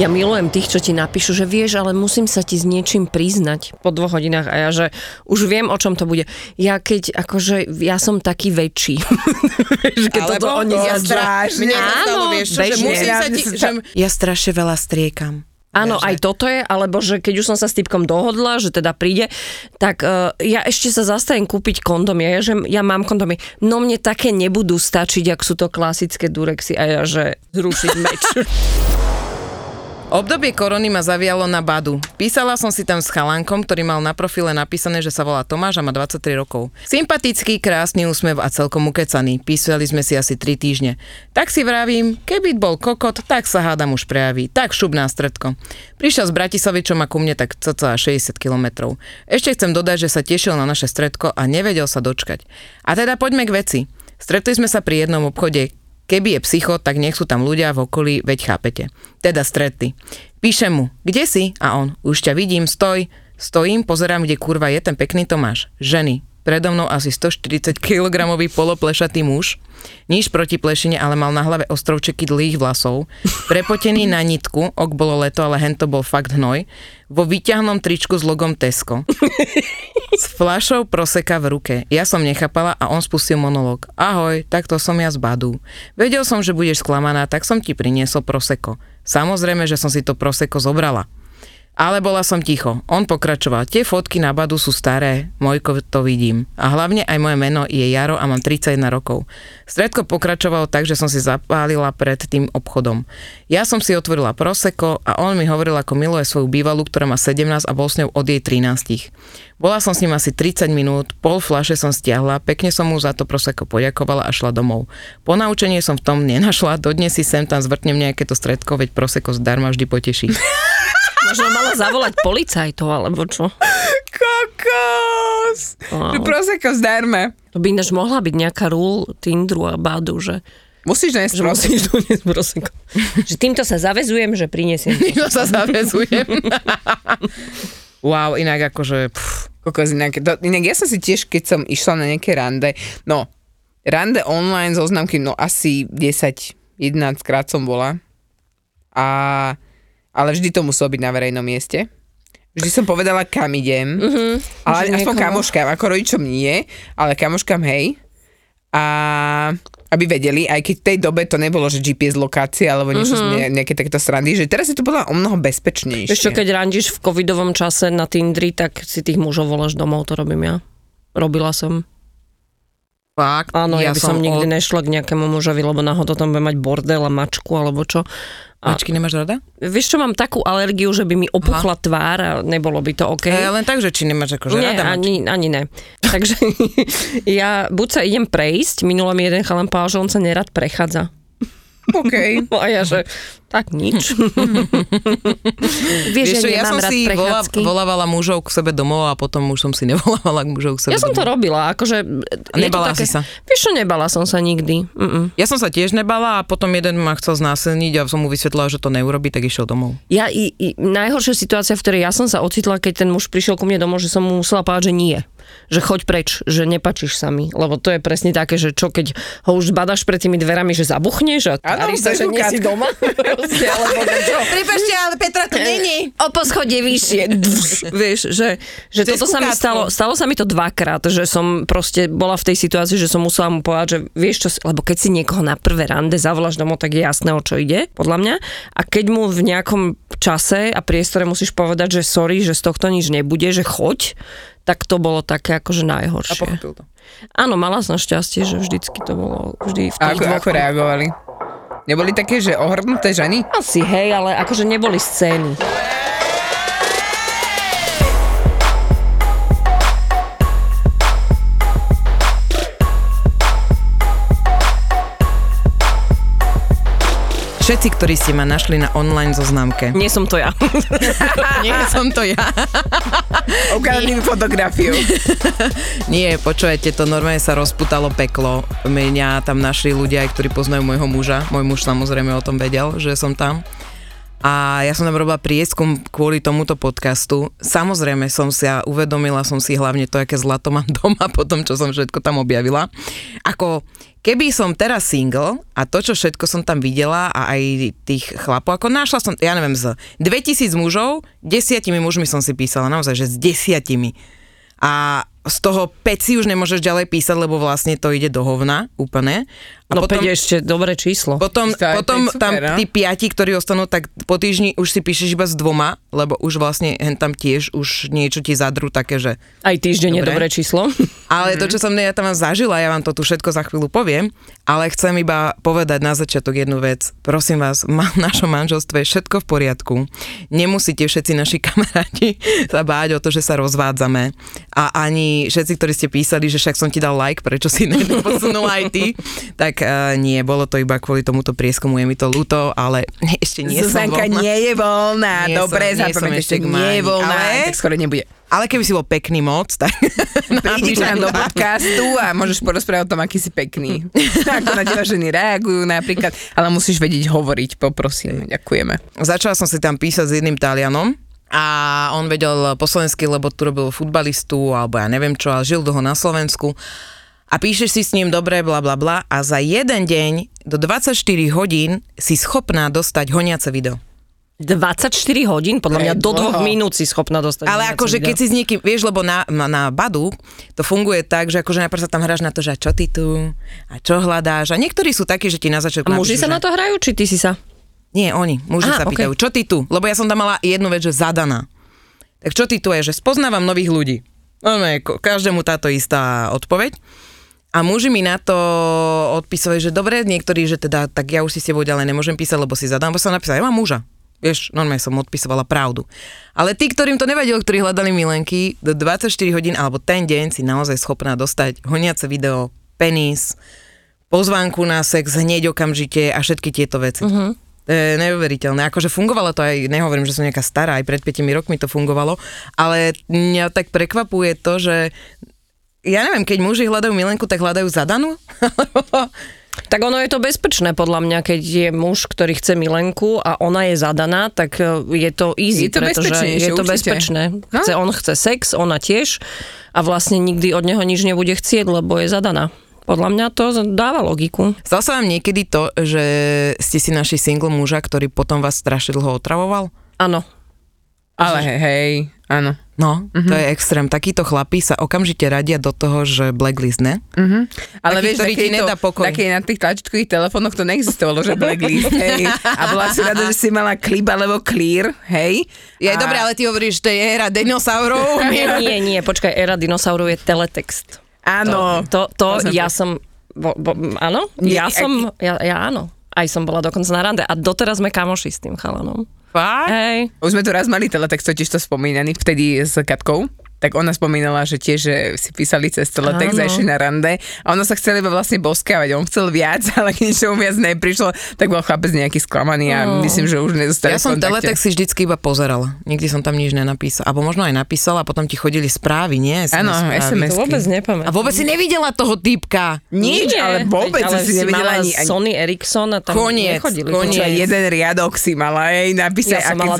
Ja milujem tých, čo ti napíšu, že vieš, ale musím sa ti s niečím priznať po 2 hodinách a ja, že už viem, o čom to bude. Ja keď, akože, ja som taký väčší. Keď alebo oni ja strašne. Áno, ja strašne veľa striekam. Áno, aj toto je, alebo že keď už som sa s typkom dohodla, že teda príde, tak ja ešte sa zastavím kúpiť kondomy. Ja mám kondomy. No mne také nebudú stačiť, ak sú to klasické durexy a ja, že zrušiť meč. Obdobie korony ma zavialo na Badoo. Písala som si tam s chalánkom, ktorý mal na profile napísané, že sa volá Tomáš a má 23 rokov. Sympatický, krásny úsmev a celkom ukecaný. Písali sme si asi 3 týždne. Tak si vravím, keby bol kokot, tak sa hádam už prejaví. Tak šup na stredko. Prišiel z Bratislavy, čo má ku mne tak cca 60 kilometrov. Ešte chcem dodať, že sa tešil na naše stredko a nevedel sa dočkať. A teda poďme k veci. Stretli sme sa pri jednom obchode. Keby je psycho, tak nech sú tam ľudia v okolí, veď chápete. Teda stretli. Píšem mu, kde si? A on, už ťa vidím, stoj. Stojím, pozerám, kde kurva je ten pekný Tomáš. Ženy, predo mnou asi 140 kg poloplešatý muž. Nič proti plešine, ale mal na hlave ostrovčeky dlhých vlasov. Prepotený na nitku, ok bolo leto, ale hento bol fakt hnoj. Vo výťahnom tričku s logom Tesco. S fľašou Prosecca v ruke. Ja som nechápala a on spustil monológ. Ahoj, takto som ja z Badoo. Vedel som, že budeš sklamaná, tak som ti priniesol Prosecco. Samozrejme, že som si to Prosecco zobrala. Ale bola som ticho. On pokračoval. Tie fotky na Badoo sú staré. Mojko, to vidím. A hlavne aj moje meno je Jaro a mám 31 rokov. Stredko pokračovalo tak, že som si zapálila pred tým obchodom. Ja som si otvorila Prosecco a on mi hovoril, ako miluje svoju bývalú, ktorá má 17 a bol s ňou od jej 13. Bola som s ním asi 30 minút, pol fľaše som stiahla, pekne som mu za to Prosecco poďakovala a šla domov. Ponaučenie som v tom nenašla, dodnes si sem tam zvrtnem nejaké to stredko, veď Prosecco zdarma vždy poteší. Možno mala zavolať policajtov, alebo čo? Kokos! Wow. To Prosecco zdarma. To by ináč mohla byť nejaká rule Tinderu a Badoo, že... Musíš doniesť Prosecco. Že týmto sa zaväzujem, že prinesiem. Týmto sa zaväzujem. Wow, inak akože... Kokos, inak ja som si tiež, keď som išla na nejaké rande, no, rande online zo známky, no asi 10-11 krát som bola. A... Ale vždy to muselo byť na verejnom mieste. Vždy som povedala, kam idem. Uh-huh, ale aspoň kamoškám, ako rodičom nie, ale kamoškám hej. A aby vedeli, aj keď v tej dobe to nebolo, že GPS lokácia, alebo niečo nejaké takéto srandy, že teraz je to podľa o mnoho bezpečnejšie. Ešte keď randíš v covidovom čase na Tinderi, tak si tých mužov voláš domov, to robím ja. Robila som. Fakt? Áno, ja by som nikdy nešla k nejakému mužovi, lebo náhodou tam bude mať bordel a mačku, alebo čo. A mačky nemáš rada? Vieš čo, mám takú alergiu, že by mi opuchla tvár a nebolo by to OK. Len tak, že či nemáš akože rada mačky? Ani ne. Takže ja buď sa idem prejsť, minula mi jeden chalán povedal, že on sa nerad prechádza. OK. A ja, že tak nič. Vieš, že ja som si volávala mužov k sebe domov a potom už som si nevolávala mužov k sebe domov. Ja som to robila, akože... Nebala si sa? Vieš čo, nebala som sa nikdy. Mm-mm. Ja som sa tiež nebala a potom jeden ma chcel znásilniť a som mu vysvetlila, že to neurobí, tak išiel domov. Ja najhoršia situácia, v ktorej ja som sa ocitla, keď ten muž prišiel ku mne domov, že som mu musela povedať, že nie. Že choď preč, že nepáčiš sa mi, lebo to je presne také, že čo keď ho už zbadaš pred tými dverami, že zabuchneš a tváriš sa, že nie si doma. Pripáčte, ale Petra to není. O poschodie vyššie. Vieš, že toto sa mi stalo sa mi to 2-krát, že som proste bola v tej situácii, že som musela mu povedať, že vieš čo, lebo keď si niekoho na prvé rande zavoláš domov, tak je jasné, o čo ide, podľa mňa. A keď mu v nejakom čase a priestore musíš povedať, že sorry, že z tohto nič nebude, že choď, tak to bolo také akože najhoršie. A pochopil to. Áno, mala som šťastie, že vždycky to bolo vždy v tých dvoch. Ako reagovali? Neboli také, že ohrdnuté ženy? Asi hej, ale akože neboli scény. všetci, ktorí ste ma našli na online zoznamke. Nie som to ja. Nie som to ja. Ukradným fotografiu. Nie, počujete, to normálne sa rozputalo peklo. Mňa tam našli ľudia, ktorí poznajú môjho muža. Môj muž samozrejme o tom vedel, že som tam. A ja som tam robila prieskum kvôli tomuto podcastu. Samozrejme som si a uvedomila som si hlavne to, aké zlato mám doma po tom, čo som všetko tam objavila. Ako keby som teraz single a to, čo všetko som tam videla a aj tých chlapov, ako našla som, ja neviem, z 2000 mužov, 10 mužmi som si písala, naozaj, že s 10. A z toho 5 si už nemôžeš ďalej písať, lebo vlastne to ide do hovna úplne. A no potom, 5 je ešte dobré číslo. Potom tam tí 5, ktorí ostanú, tak po týždni už si píšeš iba s 2, lebo už vlastne hen tam tiež už niečo ti zadru také, že... Aj týždeň je dobré číslo. Ale to, čo som ja tam zažila, ja vám to tu všetko za chvíľu poviem, ale chcem iba povedať na začiatok jednu vec. Prosím vás, v našom manželstve je všetko v poriadku. Nemusíte všetci naši kamaráti sa báť o to, že sa rozvádzame. A ani všetci, ktorí ste písali, že však som ti dal like, prečo si neposunul aj ty, tak nie, bolo to iba kvôli tomuto prieskumu, je mi to ľúto, ale ešte nie Zuzanka som voľná. Nie je voľná, dobre, zapamätajte, ešte nie je voľná, ale tak skoro nebude. Ale keby si bol pekný moc, tak... Prídiš nám do podcastu a môžeš porozprávať o tom, aký si pekný. Ako na teba ženy reagujú napríklad, ale musíš vedieť hovoriť, poprosím, ďakujeme. Začala som si tam písať s jedným Talianom, a on vedel po slovensky, lebo tu robil futbalistu, alebo ja neviem čo, ale žil dlho na Slovensku. A píšeš si s ním dobre, bla bla bla, a za jeden deň do 24 hodín si schopná dostať honiace video. 24 hodín? Podľa mňa do 2 minút si schopná dostať. Ale akože keď si s niekým, vieš, lebo na Badoo to funguje tak, že akože najprv sa tam hráš na to, že čo ty tu, a čo hľadáš, a niektorí sú takí, že ti na začiatku... A muži sa na to hrajú, či ty si sa... Nie, oni, muži sa pýtajú, čo ty tu? Lebo ja som tam mala jednu vec, že zadaná. Tak čo ty tu je, že spoznávam nových ľudí? Každému táto istá odpoveď. A muži mi na to odpísali, že dobre, niektorí, že teda, tak ja už si s tebou ďalej nemôžem písať, lebo si zadám, bo som napísala, ja mám muža. Vieš, normálne som odpisovala pravdu. Ale tí, ktorým to nevadilo, ktorí hľadali milenky, do 24 hodín, alebo ten deň si naozaj schopná dostať honiace video, penis, pozvánku na sex hneď okamžite a všetky tieto veci. Uh-huh. Neuveriteľné. Akože fungovalo to aj, nehovorím, že som nejaká stará, aj pred 5 rokmi to fungovalo, ale mňa tak prekvapuje to, že ja neviem, keď muži hľadajú milenku, tak hľadajú zadanú? Tak ono je to bezpečné, podľa mňa, keď je muž, ktorý chce milenku a ona je zadaná, tak je to easy, je to pretože je to určite bezpečné. On chce sex, ona tiež a vlastne nikdy od neho nič nebude chcieť, lebo je zadaná. Podľa mňa to dáva logiku. Stalo sa vám niekedy to, že ste si našli single muža, ktorý potom vás strašne dlho otravoval? Áno. Ale hej, áno. No, to je extrém. Takíto chlapí sa okamžite radia do toho, že blacklist, ne? Uh-huh. Ale taký, vieš, ktorý ti nedá pokoj. Také na tých tlačítkových telefónoch to neexistovalo, že blacklist, hej. A bola si rada, že si mala Clip alebo Clear, hej. Je dobré, ale ty hovoríš, že to je éra dinosaurov. Nie, počkaj, éra dinosaurov je teletext. Áno. Áno. Aj som bola dokonca na rande a doteraz sme kamoši s tým chalanom. Fakt? Hej. Už sme tu raz mali teletext, totiž to spomínaný vtedy s Katkou. Tak ona spomínala, že tiež že si písali cez teletext a išli na rande a ono sa chcel iba vlastne boskávať, on chcel viac, ale k ničomu viac neprišlo, tak bol chlapec nejaký sklamaný a myslím, že už nezostali v kontakte. Ja som teletext si vždycky iba pozerala, nikdy som tam nič nenapísala, alebo možno aj napísala a potom ti chodili správy, nie? Áno, SMS-ky. To vôbec nepamätám. A vôbec si nevidela toho týpka? Nič, ale vôbec si nevidela ani... Sony Ericsson a tam nechodili. Koniec, jeden riadok si mala, hej, napísané. Ja som mala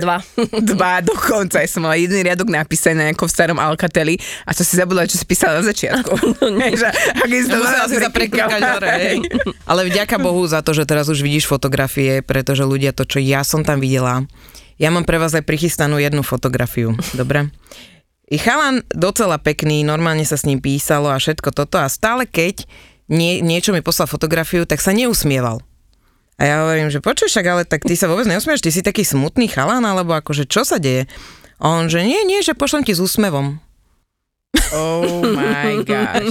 dva dokonca, ja som mala jeden riadok napísaný ako v starom Alcateli a to si zabudla, čo si písala na začiatku. Musela si sa preklikať hore. Ale vďaka Bohu za to, že teraz už vidíš fotografie, pretože ľudia to, čo ja som tam videla, ja mám pre vás aj prichystanú jednu fotografiu, dobre? I chalan docela pekný, normálne sa s ním písalo a všetko toto a stále keď niečo mi poslal fotografiu, tak sa neusmieval. A ja hovorím, že počuješ, ale tak ty sa vôbec neusmieš, ty si taký smutný chalan, alebo akože čo sa deje? A on, že nie, že pošlem ti s úsmevom. Oh my gosh.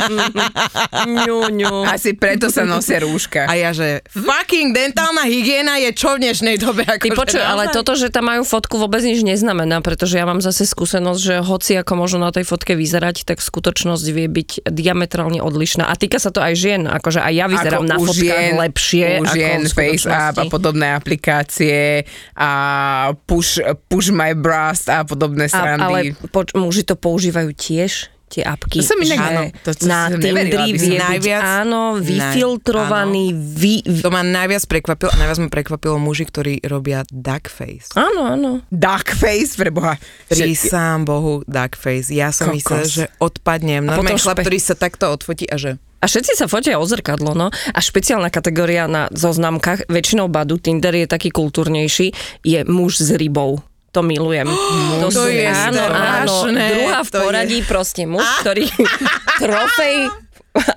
No. Asi preto sa nosia rúška. A ja že fucking dentálna hygiena je čo v dnešnej dobe? Ty počuj, ale toto, že tam majú fotku, vôbec nič neznamená, pretože ja mám zase skúsenosť, že hoci ako možno na tej fotke vyzerať, tak skutočnosť vie byť diametrálne odlišná. A týka sa to aj žien, akože aj ja vyzerám ako na fotkách lepšie. U žien, face up a podobné aplikácie a push my breast a podobné srandy. Ale muži to používajú tiež? Tie apky, to inak, áno, to na Tindri vie najviac, áno, vyfiltrovaný. Áno. To ma najviac prekvapilo, a najviac ma prekvapilo muži, ktorí robia duckface. Áno, áno. Duckface, preboha. Prísam Bohu, duckface. Ja som myslela, že odpadnem. Normálne chlap, ktorý sa takto odfotí a že... A všetci sa fotia o zrkadlo, no. A špeciálna kategória na zoznamkách, väčšinou Badoo, Tinder je taký kultúrnejší, je muž s rybou. To milujem. To je strašné. Druhá v poradí proste muž, ktorý trofej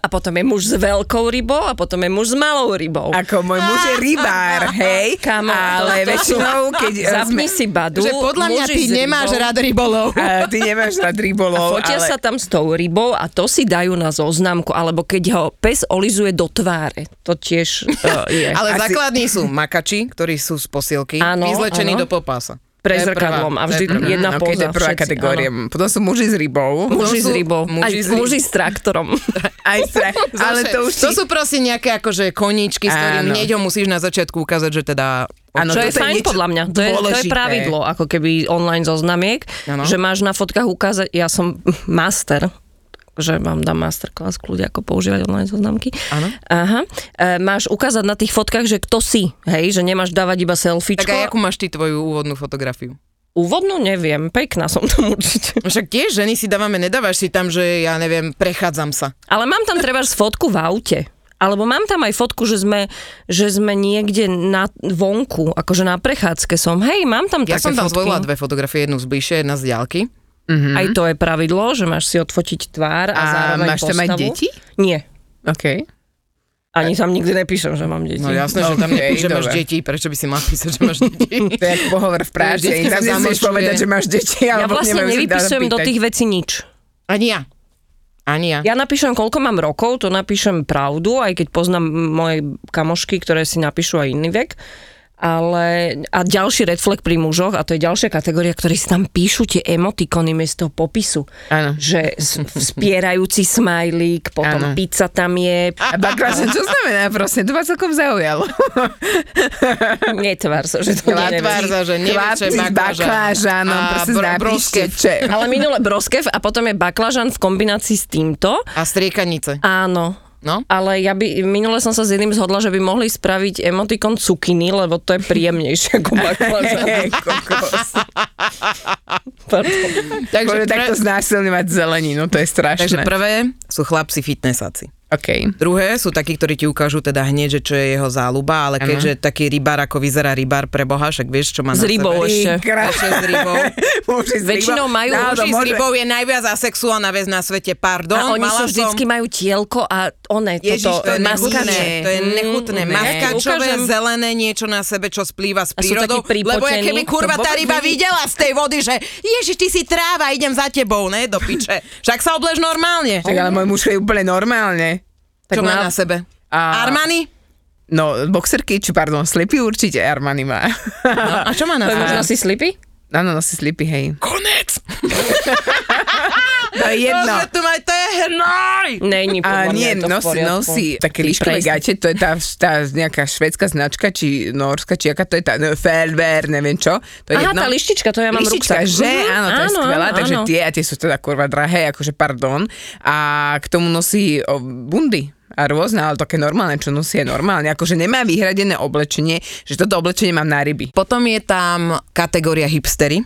a potom je muž s veľkou rybou a potom je muž s malou rybou. Ako môj muž je rybár, hej? Kamo, ale väčšinou, keď... Zapni si Badoo. Že podľa mňa ty nemáš rád rybolov. Ty nemáš rád rybolov. A fotia sa tam s tou rybou a to si dajú na zoznamku. Alebo keď ho pes olizuje do tváre. To tiež je. Ale základní sú makači, ktorí sú z posielky, vyzlečení do popása. Pre zrkadlom a vždy jedna póza. To je prvá kategória. Potom sú muži s rybou. Muži s rybou. Muži s traktorom. Ale to sú proste nejaké akože koníčky, s ktorým hneď ho musíš na začiatku ukázať, že teda... Ano, čo je fajn podľa mňa. To je pravidlo, ako keby online zoznamiek, že máš na fotkách ukázať, ja som master, že vám dám masterclass kľudia, ako používať online zoznamky. Áno. Aha. Máš ukázať na tých fotkách, že kto si, hej, že nemáš dávať iba selfiečko. Tak a akú máš ty tvoju úvodnú fotografiu? Úvodnú neviem, pekná som tam určite. Však tiež ženy si dávame, nedávaš si tam, že ja neviem, prechádzam sa. Ale mám tam trebárs fotku v aute. Alebo mám tam aj fotku, že sme niekde na vonku, akože na prechádzke som. Hej, mám tam ja také fotky. Ja som tam zvolila dve fotografie, jednu zbližšie, jedna z diaľky. Mm-hmm. Aj to je pravidlo, že máš si odfotiť tvár a zároveň máš postavu. Máš tam aj deti? Nie. OK. Ani tam nikdy nepíšem, že mám deti. No jasné, že tam nepíšem, že máš deti. Prečo by si mal písať, že máš deti? To je pohovor v práci. Tam nesmieš povedať, že máš deti. Ja vlastne nevypíšem do tých vecí nič. Ani ja. Ja napíšem, koľko mám rokov, to napíšem pravdu, aj keď poznám moje kamošky, ktoré si napíšu aj iný vek. Ale a ďalší red flag pri mužoch, a to je ďalšia kategória, ktorí si tam píšu tie emotikony miesto popisu. Áno. Že spierajúci smajlík, potom pizza tam je. A baklaža, čo znamená proste? To ma celkom zaujalo. Netvár sa, že to neviem. Netvár sa, že neviem, baklaža. No, proste napíšte. Ale minule broskev a potom je baklažan v kombinácii s týmto. A striekanice. Áno. No? Ale ja by, minule som sa s jedným zhodla, že by mohli spraviť emotikon cukiny, lebo to je príjemnejšie ako baklažan. Kokos. Takže takto znásilňovať zeleninu, to je strašné. Takže prvé sú chlapci fitnessáci. Okay. Druhé sú takí, ktorí ti ukážu teda hneď, že čo je jeho záľuba, ale keďže taký rybár, ako vyzerá rybár, preboha, však vieš, čo má na sebe. S rybou ešte. S rybou. Väčšinou majú... Muži s rybou je najviac asexuálna vec na svete, pardon. A oni sú vždycky majú tielko a oné, toto maskače. To je nechutné. Maskačové, zelené niečo na sebe, čo splýva s prírodou. Lebo ja keby kurva tá ryba videla z tej vody, že ježiš, ty si tráva, idem za tebou, ne, do piče. Však sa oblež normálne. Tak ale môj muž je úplne normálne. Čo má na sebe? Armani? No, boxerky, či pardon, slipy určite Armani má. No, a čo má na sebe? Možno si slipy? Áno, nosí slipy, hej. Konec! To je jedno. To je hnoj! Není podľa mňa to v poriadku. Nosí také líškové gače, to je tá nejaká švédska značka, či norská, či aká, to je tá Felber, neviem čo. To je aha, jedno. Tá lištička, to ja mám ruksak. Lištička, že? Áno, to je skvelá, takže tie sú teda kurva drahé, akože pardon. A k tomu nosí bundy. A rôzne, ale také normálne, čo nosí je normálne. Akože nemá vyhradené oblečenie, že toto oblečenie mám na ryby. Potom je tam kategória hipstery.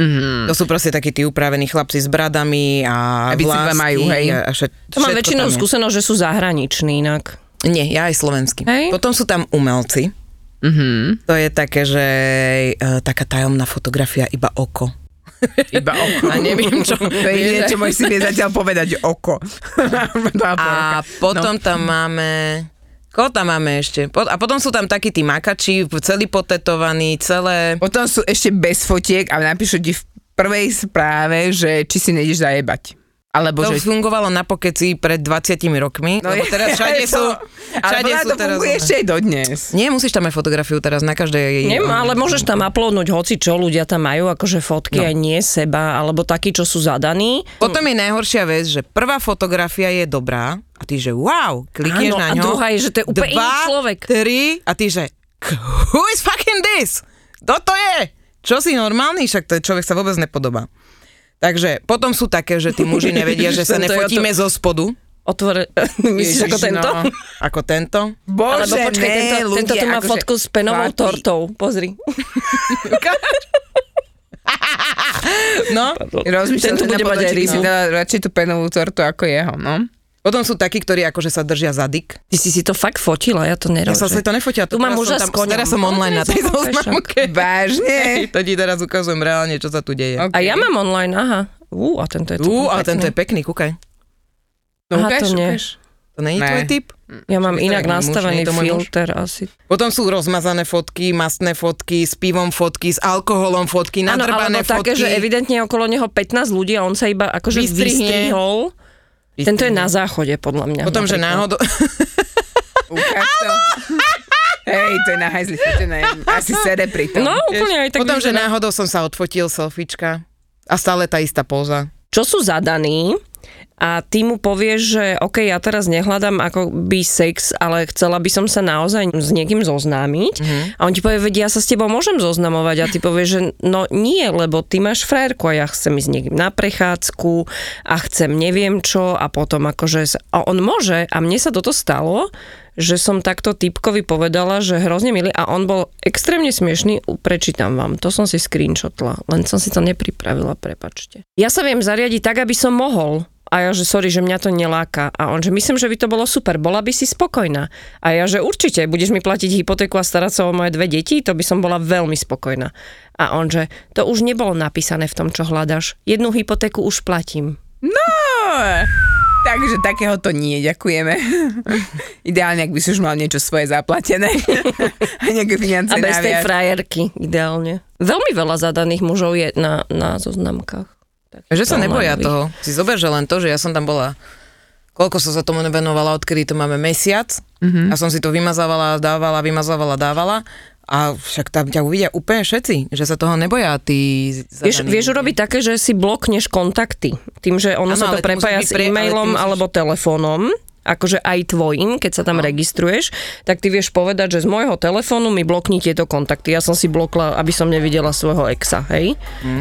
Mm-hmm. To sú proste takí tí upravení chlapci s bradami a bicykle majú, hej. To mám väčšinou skúsenosť, že sú zahraniční inak. Nie, ja aj slovenský. Hej? Potom sú tam umelci. Mm-hmm. To je také, že taká tajomná fotografia iba oko. Iba oko. A neviem, čo... To je niečo, môj si vie zatiaľ povedať oko. A potom tam máme... Koho tam máme ešte? A potom sú tam takí tí makači, celý potetovaní, celé... Potom sú ešte bez fotiek a napíšu ti v prvej správe, že či si nejdeš zajebať. Alebo to že fungovalo na Pokeci pred 20 rokmi. No teraz všade to, sú. Všade sú to teraz. Funguje ešte dodnes. Nie, musíš tam aj fotografiu teraz na každej. Nie, ale môžeš tam uploadnúť hoci čo, ľudia tam majú akože fotky aj nie seba, alebo takí, čo sú zadaní. Potom je najhoršia vec, že prvá fotografia je dobrá a ty že wow, klikneš na ňo. A druhá je, že to je úplne iný človek. 3 a ty že who is fucking this? Kto to je? Čo si normálny? Však to je človek, sa vôbec nepodobá. Takže potom sú také, že tí muži nevedia, že sa nefotíme zo spodu. Otvore, myslíš ako tento? No, ako tento? Bože, alebo počkaj, tento tu má fotku s penovou tortou. Pozri. No, rozmýšľam sa na podočky, si dala radšej tú penovú tortu ako jeho, no. Potom sú takí, ktorí akože sa držia za dyk. Ty si to fakt fotila, ja to nerozumiem. Ja som si to nefotila. Tu mám muža s koňom. Teraz som online na tej zoznamke. Vážne? To ti teraz ukazujem reálne, čo sa tu deje. Okay. A ja mám online, aha. A tento je pekný. A tento je pekný, kúkaj. No, aha, ukáž, to nie. Ukáž. To není tvoj typ? Ja mám inak nastavený filter asi. Potom sú rozmazané fotky, mastné fotky, s pivom fotky, s alkoholom fotky, nadrbané fotky. Také, že evidentne okolo neho 15 ľudí a on sa iba akože vystrihol. Tento je na záchode, podľa mňa. Potom, že náhodou... Ukáž to. Hej, to je na hajzli fotené. Asi sede pri tom. No, úplne aj tak. Potom, že náhodou som sa odfotil, selfiečka. A stále tá istá póza. Čo sú zadaní a ty mu povieš, že okej, ja teraz nehľadám akoby sex, ale chcela by som sa naozaj s niekým zoznámiť. Mm-hmm. A on ti povie, veď ja sa s tebou môžem zoznamovať a ty povieš, že no nie, lebo ty máš frajerku a ja chcem ísť s niekým na prechádzku a chcem neviem čo a potom akože... A on môže a mne sa toto stalo, že som takto typkovi povedala, že hrozne milý a on bol extrémne smiešný, prečítam vám, to som si screenshotla, len som si to nepripravila, prepačte. Ja sa viem zariadiť tak, aby som mohol. A ja, že sorry, že mňa to neláka. A on, že myslím, že by to bolo super, bola by si spokojná. A ja, že určite, budeš mi platiť hypotéku a starať sa o moje 2 deti, to by som bola veľmi spokojná. A on, že to už nebolo napísané v tom, čo hľadaš. 1 hypotéku už platím. No, takže takého to nie, ďakujeme. Ideálne, ak by si už mal niečo svoje zaplatené. A nejaké financie naviac. A bez tej frajerky, ideálne. Veľmi veľa zadaných mužov je na zoznamkách. Že sa neboja toho. Si zober, že len to, že ja som tam bola, koľko som sa tomu nevenovala, odkedy to máme mesiac, a som si to vymazávala, dávala a však tam ťa uvidia úplne všetci, že sa toho neboja. Vieš urobiť také, že si blokneš kontakty, tým, že ono sa to prepája s e-mailom alebo telefónom. Akože aj tvojim, keď sa tam registruješ, tak ty vieš povedať, že z môjho telefónu mi blokni tieto kontakty. Ja som si blokla, aby som nevidela svojho exa, hej?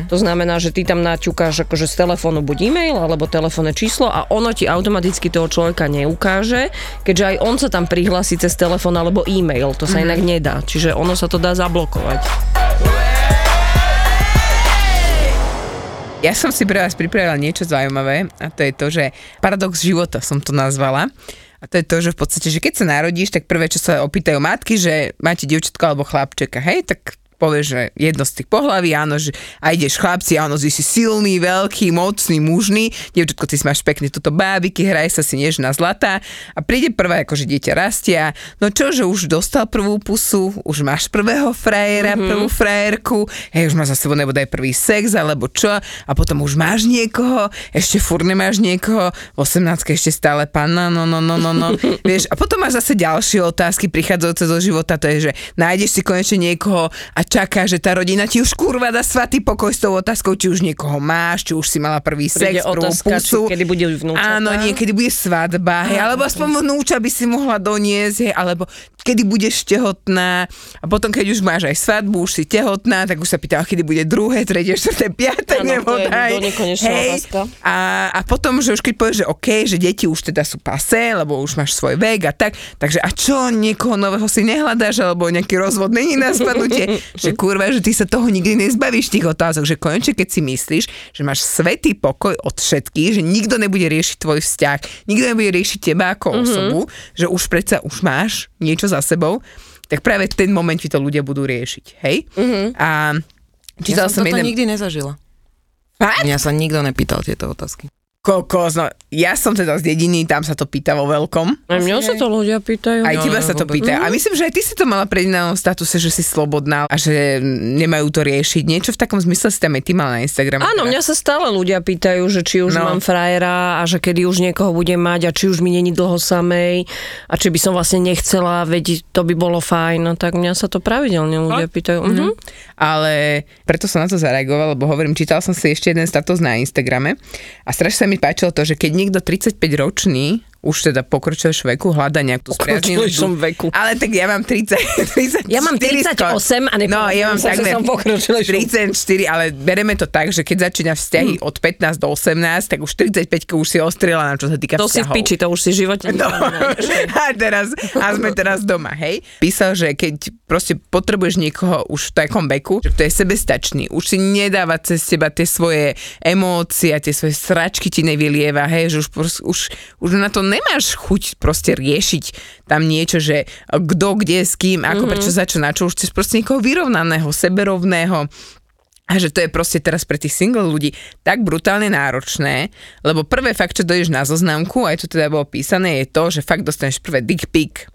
To znamená, že ty tam naťukáš akože z telefónu buď e-mail, alebo telefónne číslo a ono ti automaticky toho človeka neukáže, keďže aj on sa tam prihlási cez telefón alebo e-mail. To sa inak nedá, čiže ono sa to dá zablokovať. Ja som si pre vás pripravila niečo zaujímavé a to je to, že paradox života som to nazvala. A to je to, že v podstate, že keď sa narodíš, tak prvé, čo sa opýtajú matky, že máte dievčatko alebo chlapčeka, hej, tak povieš, že jedno z tých pohlaví, áno, že a ideš chlapci, áno, si silný, veľký, mocný, mužný, dievčatko, ty si máš pekne toto bábiky, hraj sa si nežná zlatá a príde prvá, akože dieťa rastia, no čo, že už dostal prvú pusu, už máš prvého frajera, prvú frajerku, hej, už máš za sebou nebodaj prvý sex, alebo čo, a potom už máš niekoho, ešte furt nemáš niekoho, 18-ke ešte stále panna, no, vieš, a potom máš zase ďalšie otázky prichádzajúce do života, to je, že nájdeš si konečne niekoho a čaká, že tá rodina ti už kurva dá svatý pokoj s tou otázkou, či už niekoho máš, či už si mala prvý sex, prvú pusu. Kedy bude vnúča. Áno, niekedy bude svadba, hej, alebo aspoň vnúča by si mohla doniesť, hej, alebo kedy budeš tehotná. A potom, keď už máš aj svadbu, už si tehotná, tak už sa pýtala, kedy bude druhé, tretie, štvrté, piaté, nebo daj. A potom, že už keď povieš, že okej, že deti už teda sú pasé, lebo už máš svoj vek a tak, takže a čo, niekoho nového si nehľadáš, alebo nejaký rozvod není na spadnutie. Že kurva, že ty sa toho nikdy nezbavíš tých otázok, že konečne keď si myslíš, že máš svätý pokoj od všetkých, že nikto nebude riešiť tvoj vzťah, nikto nebude riešiť teba ako osobu, že už predsa už máš niečo za sebou, tak práve ten moment ti to ľudia budú riešiť, hej? A ja som toto nikdy nezažila. Mňa sa nikto nepýtal tieto otázky. kokos, no ja som teda z dediny, tam sa to pýta vo veľkom. A mňa sa to ľudia pýtajú. Aj teba sa to pýtajú. A myslím, že aj ty si to mala prednájom v statuse, že si slobodná a že nemajú to riešiť. Niečo v takom zmysle si tam aj ty mala na Instagrame. Áno, mňa sa stále ľudia pýtajú, že či už mám frajera a že kedy už niekoho budem mať a či už mi není dlho samej a či by som vlastne nechcela, veď to by bolo fajn. Tak mňa sa to pravidelne ľudia pýtajú. Mhm. Ale preto som na to zareagovala, lebo hovorím, čítal som si ešte jeden status na Instagrame a strašne sa mi páčilo to, že keď niekto 35-ročný už teda pokročil veku, hľada nejakú spriaznenú veku. Ale tak ja mám 30. Ja mám 38 a no, ja mám takmer 34, ale bereme to tak, že keď začína vzťahy od 15 do 18, tak už 35 už si ostrieľa, čo sa týka to vzťahov. To si v piči, to už si životne. No. A sme teraz doma, hej. Písal, že keď proste potrebuješ niekoho už v takom veku, že to je sebestačný, už si nedáva cez teba tie svoje emócie, tie svoje sračky ti nevylieva, hej, že už na to nemáš chuť proste riešiť tam niečo, že kto, kde, s kým, ako, prečo, za čo, na čo, už chceš proste niekoho vyrovnaného, seberovného. A že to je proste teraz pre tých single ľudí tak brutálne náročné, lebo prvé fakt, čo dojdeš na zoznamku, aj to teda bolo písané, je to, že fakt dostaneš prvé dick pic,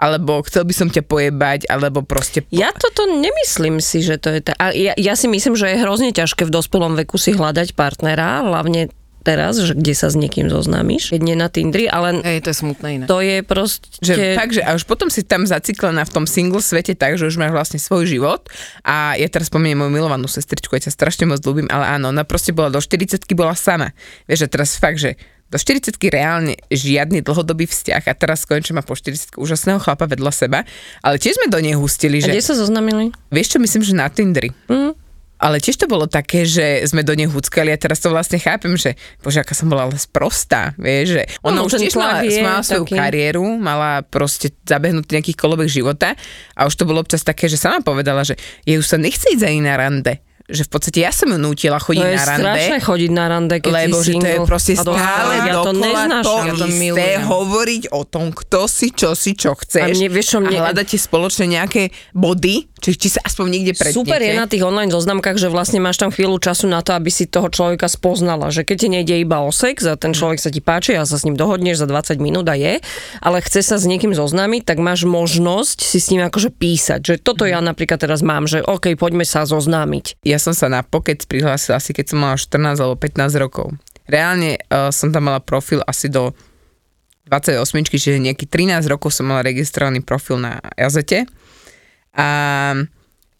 alebo chcel by som ťa pojebať, alebo proste... Ja toto nemyslím si, že to je tak. Ja si myslím, že je hrozne ťažké v dospelom veku si hľadať partnera, hlavne teraz, že kde sa s niekým zoznámiš, keď nie na Tinderi, ale... to je smutné iné. To je proste... Takže a už potom si tam zaciklená v tom single svete tak, že už máš vlastne svoj život a ja teraz spomínam moju milovanú sestričku, ja ťa strašne moc ľúbim, ale áno, ona proste bola do 40-ky bola sama. Vieš, a teraz fakt, že do 40-ky reálne žiadny dlhodobý vzťah a teraz skončím a po 40-ku úžasného chlapa vedľa seba, ale tiež sme do nej hustili, že... A kde sa zoznamili? Vieš čo, myslím, že na Tinderi. Ale tiež to bolo také, že sme do nej húckali a teraz to vlastne chápem, že bože, aká som bola ale sprostá, vieš, že ona už tiež mala svoju kariéru, mala proste zabehnutý nejakých kolobek života a už to bolo občas také, že sama povedala, že jej už sa nechce ísť ani na rande. Že v podstate ja som ju nútila chodiť na rande. To je strašné chodiť na rande, keď lebo, si single. Lebo že to je proste stále dokola to isté, hovoriť o tom, kto si, čo chceš. A hľadáte spoločne nejaké body, či sa aspoň niekde prednete. Super je na tých online zoznamkách, že vlastne máš tam chvíľu času na to, aby si toho človeka spoznala. Že keď ti nejde iba o sex a ten človek sa ti páči a sa s ním dohodneš za 20 minút a je, ale chce sa s niekým zoznámiť, tak máš možnosť si s ním akože písať. Že toto ja napríklad teraz mám, že OK, poďme sa zoznámiť. Ja som sa na Pokec prihlásila asi keď som mala 14 alebo 15 rokov. Reálne som tam mala profil asi do 28, čiže nejaký 13 rokov som mala registrovaný profil na Azete. A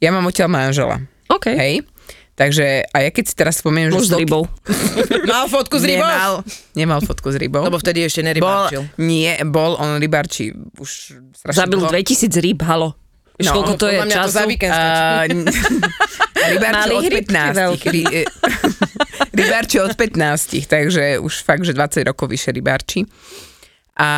ja mám odtiaľ manžela. OK. Hej. Takže, a ja keď si teraz spomínam, že... s rybou. Mal fotku s rybou? Nemal fotku s rybou. Lebo vtedy ešte nerybarčil. On rybarčí už strašne. Zabil 2000 rýb, halo. No, koľko to je času? To za víkend rybarčí od 15. Rybarčí od 15, takže už fakt, že 20 rokov vyše rybarčí. A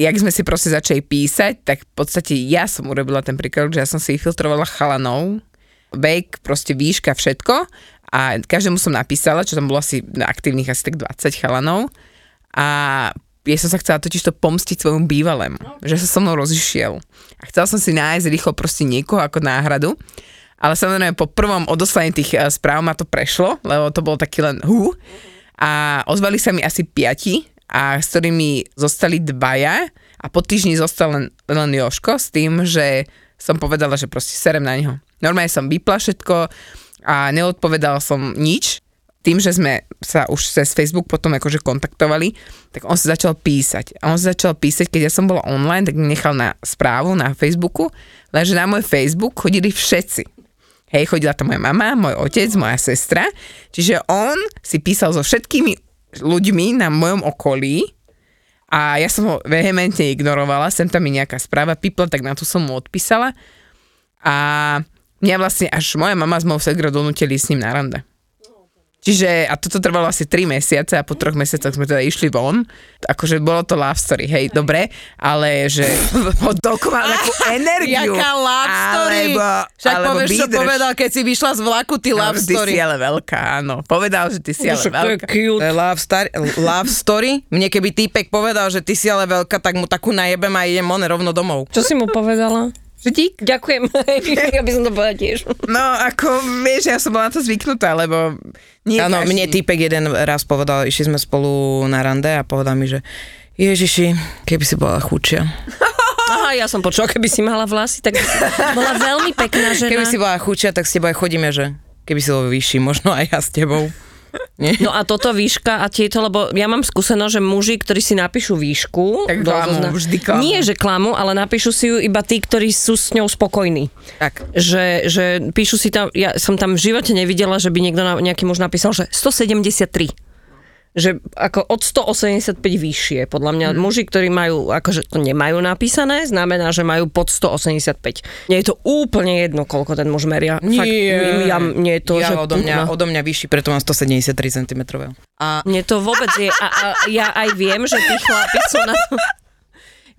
jak sme si proste začali písať, tak v podstate ja som urobila ten príklad, že ja som si filtrovala chalanov, vek, proste výška, všetko a každému som napísala, čo tam bolo asi aktívnych asi tak 20 chalanov a ja som sa chcela totiž to pomstiť svojom bývalému, že sa so mnou rozišiel. A chcela som si nájsť rýchlo proste niekoho ako náhradu, ale samozrejme po prvom odoslaní tých správ ma to prešlo, lebo to bolo taký len a ozvali sa mi asi 5 a s ktorými zostali 2 a po týždni zostal len Jožko s tým, že som povedala, že proste serem na neho. Normálne som vypla všetko a neodpovedala som nič. Tým, že sme sa už cez Facebook potom akože kontaktovali, tak on sa začal písať. A on sa začal písať, keď ja som bola online, tak mi nechal na správu na Facebooku, lenže na môj Facebook chodili všetci. Hej, chodila tam moja mama, môj otec, moja sestra. Čiže on si písal so všetkými ľuďmi na mojom okolí a ja som ho vehementne ignorovala, sem tam mi nejaká správa pipla, tak na to som mu odpísala. A mňa vlastne až moja mama s mojou segrou donútili s ním na rande. Čiže, a toto trvalo asi 3 mesiace a po 3 mesiacoch sme teda išli von. Akože bolo to love story, hej, dobre, ale že dokonal takú energiu. Jaká love story? Však povieš, čo povedal, keď si vyšla z vlaku, ty love story. Ty si ale veľká, áno. Povedal, že ty si ale veľká. To je love story. Mne keby týpek povedal, že ty si ale veľká, tak mu takú najebem a idem on rovno domov. Čo si mu povedala? Dík. Ďakujem, ja by som to povedala tiež. No ako, vieš, ja som bola na to zvyknutá, lebo... Áno, mne týpek jeden raz povedal, išli sme spolu na rande a povedal mi, že Ježiši, keby si bola chučia. Aha, ja som počula, keby si mala vlasy, tak by si bola veľmi pekná žena. Keby si bola chučia, tak s tebou aj chodíme, že keby si bol vyšší, možno aj ja s tebou. Nie? No a toto výška a tieto, lebo ja mám skúsenosť, že muži, ktorí si napíšu výšku... Tak klamu, vždy klamu. Nie, že klamu, ale napíšu si ju iba tí, ktorí sú s ňou spokojní. Tak. Že píšu si tam... Ja som tam v živote nevidela, že by niekto nejaký muž napísal, že 173. Že ako od 185 vyššie. Podľa mňa muži, ktorí majú, akože to nemajú napísané, znamená, že majú pod 185. Nie je to úplne jedno, koľko ten muž meria. Nie. Fakt, nie je to, ja že... Odo mňa vyšší, preto mám 173 cm. A mne to vôbec je... A ja aj viem, že tí chlapi sú na to...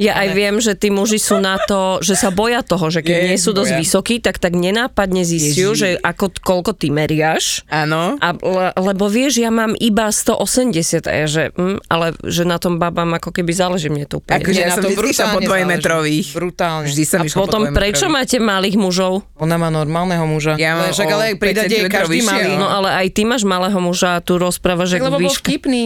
Ja aj viem, že tí muži sú na to, že sa boja toho, že keď nie sú dosť vysokí, tak nenápadne zistiu, že ako, koľko ty meriaš. Áno. Lebo vieš, ja mám iba 180, ale že na tom babám ako keby záleží mne to úplne. Akože ja som vždy išla po dvojmetrových. Brutálne. A potom prečo máte malých mužov? Ona má normálneho muža. Ja mám ale pridať každý malý. No ale aj ty máš malého muža a tu rozpráva, že výška. Lebo bol vtipný.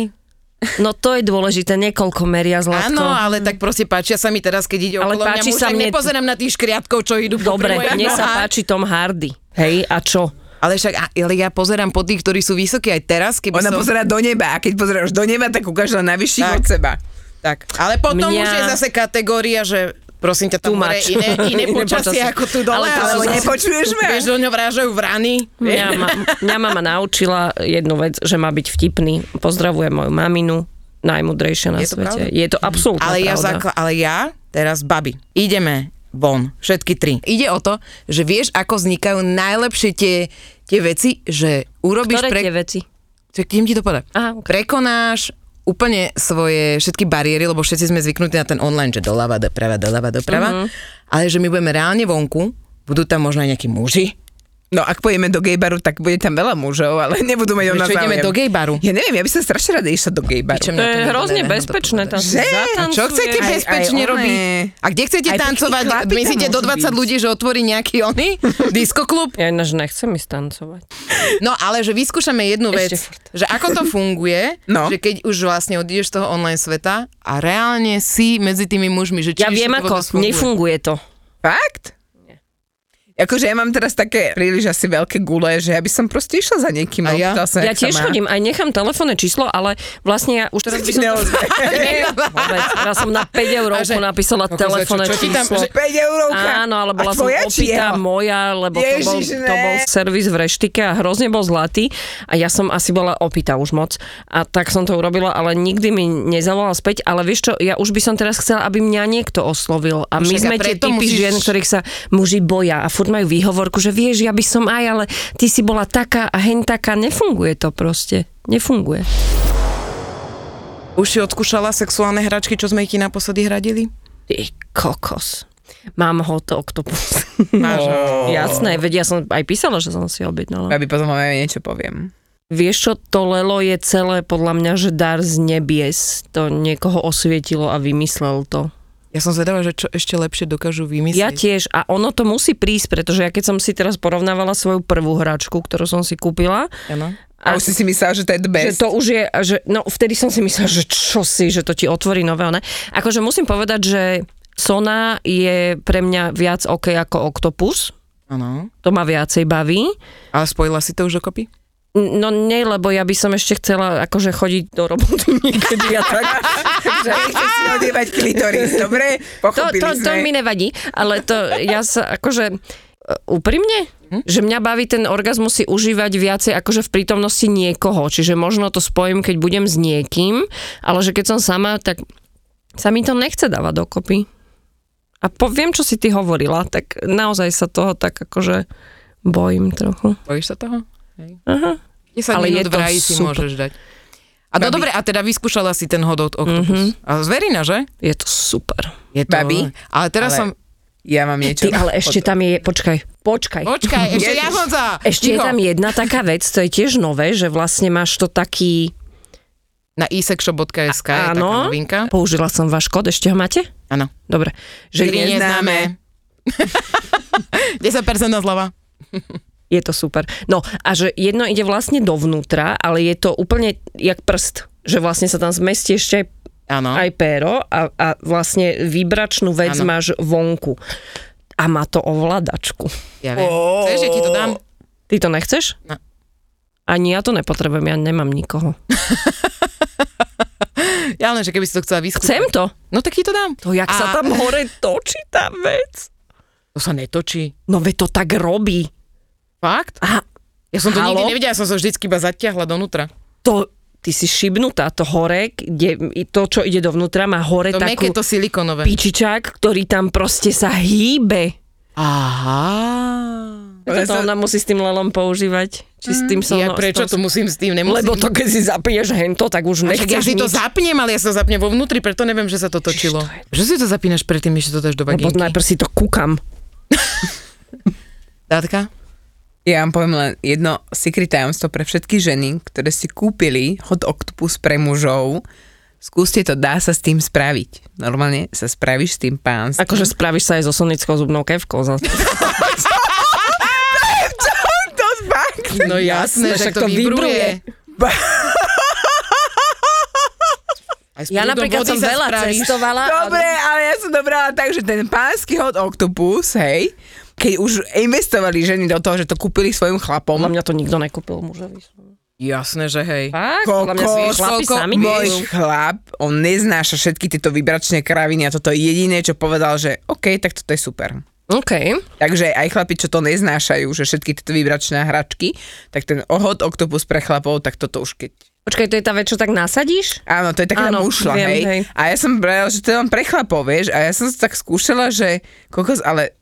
No to je dôležité, niekoľko meria, Zlatko. Áno, ale tak proste páčia sa mi teraz, keď ide okolo mňa muž, tak nepozerám na tých škriatkov, čo idú po prvom. Dobre, mne sa páči Tom Hardy, hej, a čo? Ale však ja pozerám po tých, ktorí sú vysokí aj teraz, keby som... Ona pozerá do neba a keď pozeráš do neba, tak ukážeš na vyšších od seba. Tak, ale potom už je zase kategória, že... Prosím ťa, tam more iné počasie ako tu dole, ale nepočuješ ma. Vieš, do ňa vrážajú vrany. Mňa mama naučila jednu vec, že má byť vtipný. Pozdravujem moju maminu, najmudrejšia na svete. Je to absolútna pravda. Ale ja teraz, babi, ideme von, všetky tri. Ide o to, že vieš, ako vznikajú najlepšie tie veci, že urobíš... Ktoré tie veci? Kým ti to povedať? Prekonáš... úplne svoje všetky bariéry, lebo všetci sme zvyknutí na ten online, že doľava, doprava, ale že my budeme reálne vonku, budú tam možno aj nejakí muži. No ak pojeme do gejbaru, tak bude tam veľa mužov, ale nebudú mať na záujem. Čo ideme do gejbaru? Ja neviem, ja by som strašne rada išla do gejbaru. To je hrozne bezpečné tam. Že? Čo chcete bezpečne robiť? A kde chcete tancovať? Myslíte do 20 ľudí, že otvorí nejaký oný diskoklub? Ja ináč nechcem ísť tancovať. No ale že vyskúšame jednu vec, že ako to funguje, že keď už vlastne odídeš z toho online sveta a reálne si medzi tými mužmi, že či... Ja viem ako, nefunguje to. Fakt? Akože ja mám teraz také príliš asi veľké gule, že ja by som proste išla za niekým. A ja? Sa, ja tiež chodím, aj nechám telefónne číslo, ale vlastne ja už teraz by som... Ja som na 5 eurovku napísala telefónne číslo. 5 eurovka? Áno, ale bola som opýta moja, lebo to bol servis v reštike a hrozne bol zlatý a ja som asi bola opýta už moc a tak som to urobila, ale nikdy mi nezavolala späť, ale vieš čo, ja už by som teraz chcela, aby mňa niekto oslovil a my sme tie typy žien, ktorých sa muži boja a majú výhovorku, že vieš, ja by som aj, ale ty si bola taká a hen taká. Nefunguje to proste. Nefunguje. Už si odskúšala sexuálne hračky, čo sme ti naposledy hradili? Ty kokos. Mám Hot Octopuss. Máš ho. Jasné, veď ja som aj písala, že som si objednala. Aby potom aj niečo poviem. Vieš čo, to Lelo je celé podľa mňa, že dar z nebies. To niekoho osvietilo a vymyslel to. Ja som zvedala, že čo ešte lepšie dokážu vymyslieť. Ja tiež. A ono to musí prísť, pretože ja keď som si teraz porovnávala svoju prvú hračku, ktorú som si kúpila. Ano. A už si myslela, že to je the best. Že to už je, že, no vtedy som si myslela, že čo si, že to ti otvorí nové. Ne? Akože musím povedať, že Sona je pre mňa viac okej ako Octopus. Áno. To ma viacej baví. A spojila si to už dokopy? No nie, lebo ja by som ešte chcela akože chodiť do roboty niekedy a tak. Nechce si odievať klitoris, dobre? Pochopili sme. To mi nevadí, ale to ja sa akože úprimne, že mňa baví ten orgazmus si užívať viacej akože v prítomnosti niekoho, čiže možno to spojím, keď budem s niekým, ale že keď som sama, tak sa mi to nechce dávať dokopy. A viem, čo si ty hovorila, tak naozaj sa toho tak akože bojím trochu. Bojíš sa toho? Hej. Aha. 10 ale minút v raji si môžeš dať. A to dobre, a teda vyskúšala si ten Hot Octopus. A zverina, že? Je to super. Je to... Babi, ale teraz som... Ja mám niečo. Ty, ale ešte tam je... Počkaj, ešte ja som za... Ešte je tam jedna taká vec, to je tiež nové, že vlastne máš to taký... Na isexshop.sk je taká novinka. Použila som váš kód, ešte ho máte? Áno. Dobre. Že neznáme... 10% zľava. Je to super. No a že jedno ide vlastne dovnútra, ale je to úplne jak prst, že vlastne sa tam zmestí ešte aj péro a vlastne vibračnú vec máš vonku. A má to ovládačku. Ja viem. Chceš, že ti to dám? Ty to nechceš? No. Ani ja to nepotrebujem, ja nemám nikoho. Ja len, že keby si to chcela vyskúšať. Chcem to. No tak ti to dám. To jak sa tam hore točí tá vec. To sa netočí. No veď to tak robí. Fakt? Aha. Ja som to nikdy nevidela, ja som sa vždycky iba zatiahla donútra. To, ty si šibnutá, to hore, to čo ide dovnútra, má hore to takú to pičičák, ktorý tam proste sa hýbe. Aha. Preto ona musí s tým lelom používať. Či s tým som... Ja prečo to musím s tým? Nemusím. Lebo to, keď si zapneš hento, tak už nechceš nič. Ja si to zapnem, ale ja sa zapnem vo vnútri, preto neviem, že sa to točilo. Že si to zapínaš predtým, než to dáš do baginky? Lebo najprv si to kúkam. Dátka? Ja vám poviem len jedno secret tajomstvo pre všetky ženy, ktoré si kúpili Hot Octopus pre mužov. Skúste to, dá sa s tým spraviť. Normálne sa spravíš s tým pánstvom. Akože spravíš sa aj so sonickou zubnou kevkou. No jasné, však to vibruje. Ja napríklad som veľa cestovala. Dobre, ale ja som dobrala tak, že ten pánsky Hot Octopus, hej, keď už investovali ženy do toho, že to kúpili svojim chlapom. Na mňa to nikto nekúpil mužovi. Jasné, že hej. Môj chlap, on neznáša všetky tieto vibračné kraviny a toto je jediné, čo povedal, že OK, tak toto je super. OK. Takže aj chlapi, čo to neznášajú, že všetky tieto vibračné hračky, tak ten Hot Octopus pre chlapov, tak toto už keď... Počkaj, to je tá vec, čo tak nasadíš? Áno, to je taká mušla, hej. A ja som brala, že to je len pre chlapov, vieš, a ja som sa tak skúšala, že kokos, ale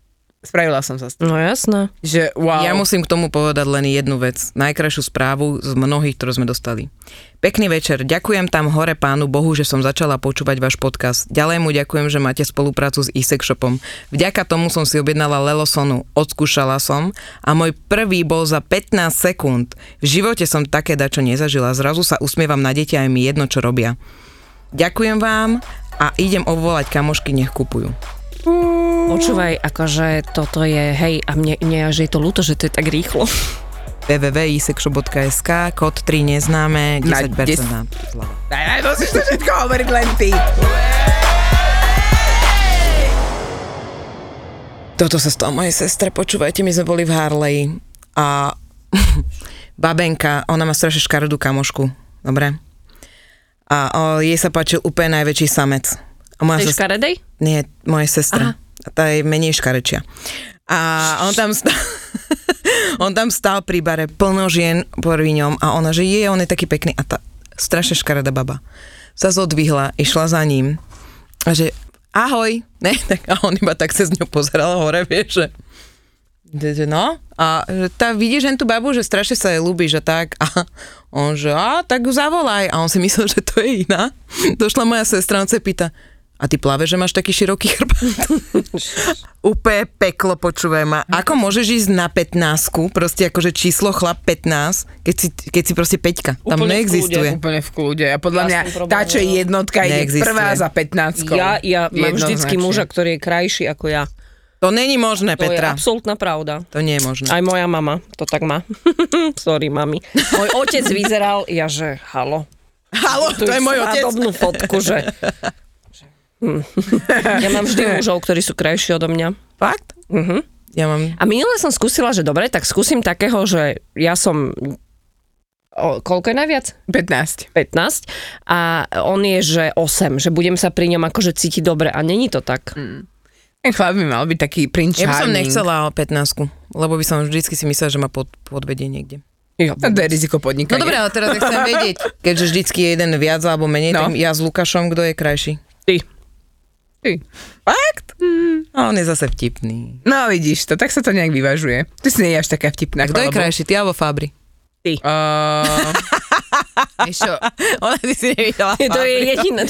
spravila som sa s tým. No jasné. Že wow. Ja musím k tomu povedať len jednu vec. Najkrajšiu správu z mnohých, ktorú sme dostali. Pekný večer. Ďakujem tam hore pánu Bohu, že som začala počúvať váš podcast. Ďalej mu ďakujem, že máte spoluprácu s isexshopom. Vďaka tomu som si objednala Lelo Sonu. Odskúšala som a môj prvý bol za 15 sekúnd. V živote som také dačo nezažila. Zrazu sa usmievam na deti a je mi jedno, čo robia. Ďakujem vám a idem obvolať kamošky, nech kupujú. Počúvaj, akože toto je, hej, a mne až je to ľúto, že to je tak rýchlo. www.isexshop.sk, kód 3 neznáme, 10% na zľavu. Musíš to všetko hovoriť len ty. Toto sa stalo mojej sestre, počúvajte, my sme boli v Harley a babenka, ona má strašne škaredú kamošku, dobre? A jej sa páčil úplne najväčší samec. Tej škaredej? Nie, mojej sestre. A tá je menej škarečia. A on tam stál, pri bare plno žien pri ňom a ona, že je, on je taký pekný a tá strašne škaredá baba sa zodvihla, išla za ním a že ahoj, ne, tak a on iba tak sa z ňou pozeral hore, vieš, že no a že tá vidíš len tú babu, že strašne sa jej ľúbiš a tak a on, že a tak ju zavolaj a on si myslel, že to je iná. Došla moja sestra, on sa pýta: A ty plave, že máš taký široký chrbát? Úplne peklo, počúvaj ma. Ako môžeš ísť na 15-ku, proste akože číslo chlap 15, keď si proste 5-ka. Tam neexistuje. Úplne v kľude. A podľa mňa tá, čo je jednotka, je prvá za 15-kou. Ja mám vždycky muža, ktorý je krajší ako ja. To není možné, to Petra. To je absolútna pravda. To nie je možné. Aj moja mama to tak má. Sorry, mami. Môj otec vyzeral, ja že halo. Halo, to je môj otec. Svadobnú fotku, že... Ja mám vždy mužov, ktorí sú krajší odo mňa. Fakt? Uh-huh. Ja mám... A minule som skúsila, že dobre, tak skúsim takého, že ja som... koľko je najviac? 15. A on je, že 8, že budem sa pri ňom akože cítiť dobre. A není to tak. Chlap by mal byť taký prince charming. Ja by som nechcela 15-ku, lebo by som vždycky si myslela, že ma podvedie niekde. Ja, to je riziko podnikania. No dobré, ale teraz chcem vedieť, keďže vždycky je jeden viac alebo menej, no. Ja s Lukášom, kto je krajší? Ty. Fakt? On je zase vtipný. No vidíš to, tak sa to nejak vyvažuje. Ty si nie je až taká vtipná. Kto je krajší, ty alebo Fabri? Ty. Niečo. Ona by si nevidela Fabri. To je jediné.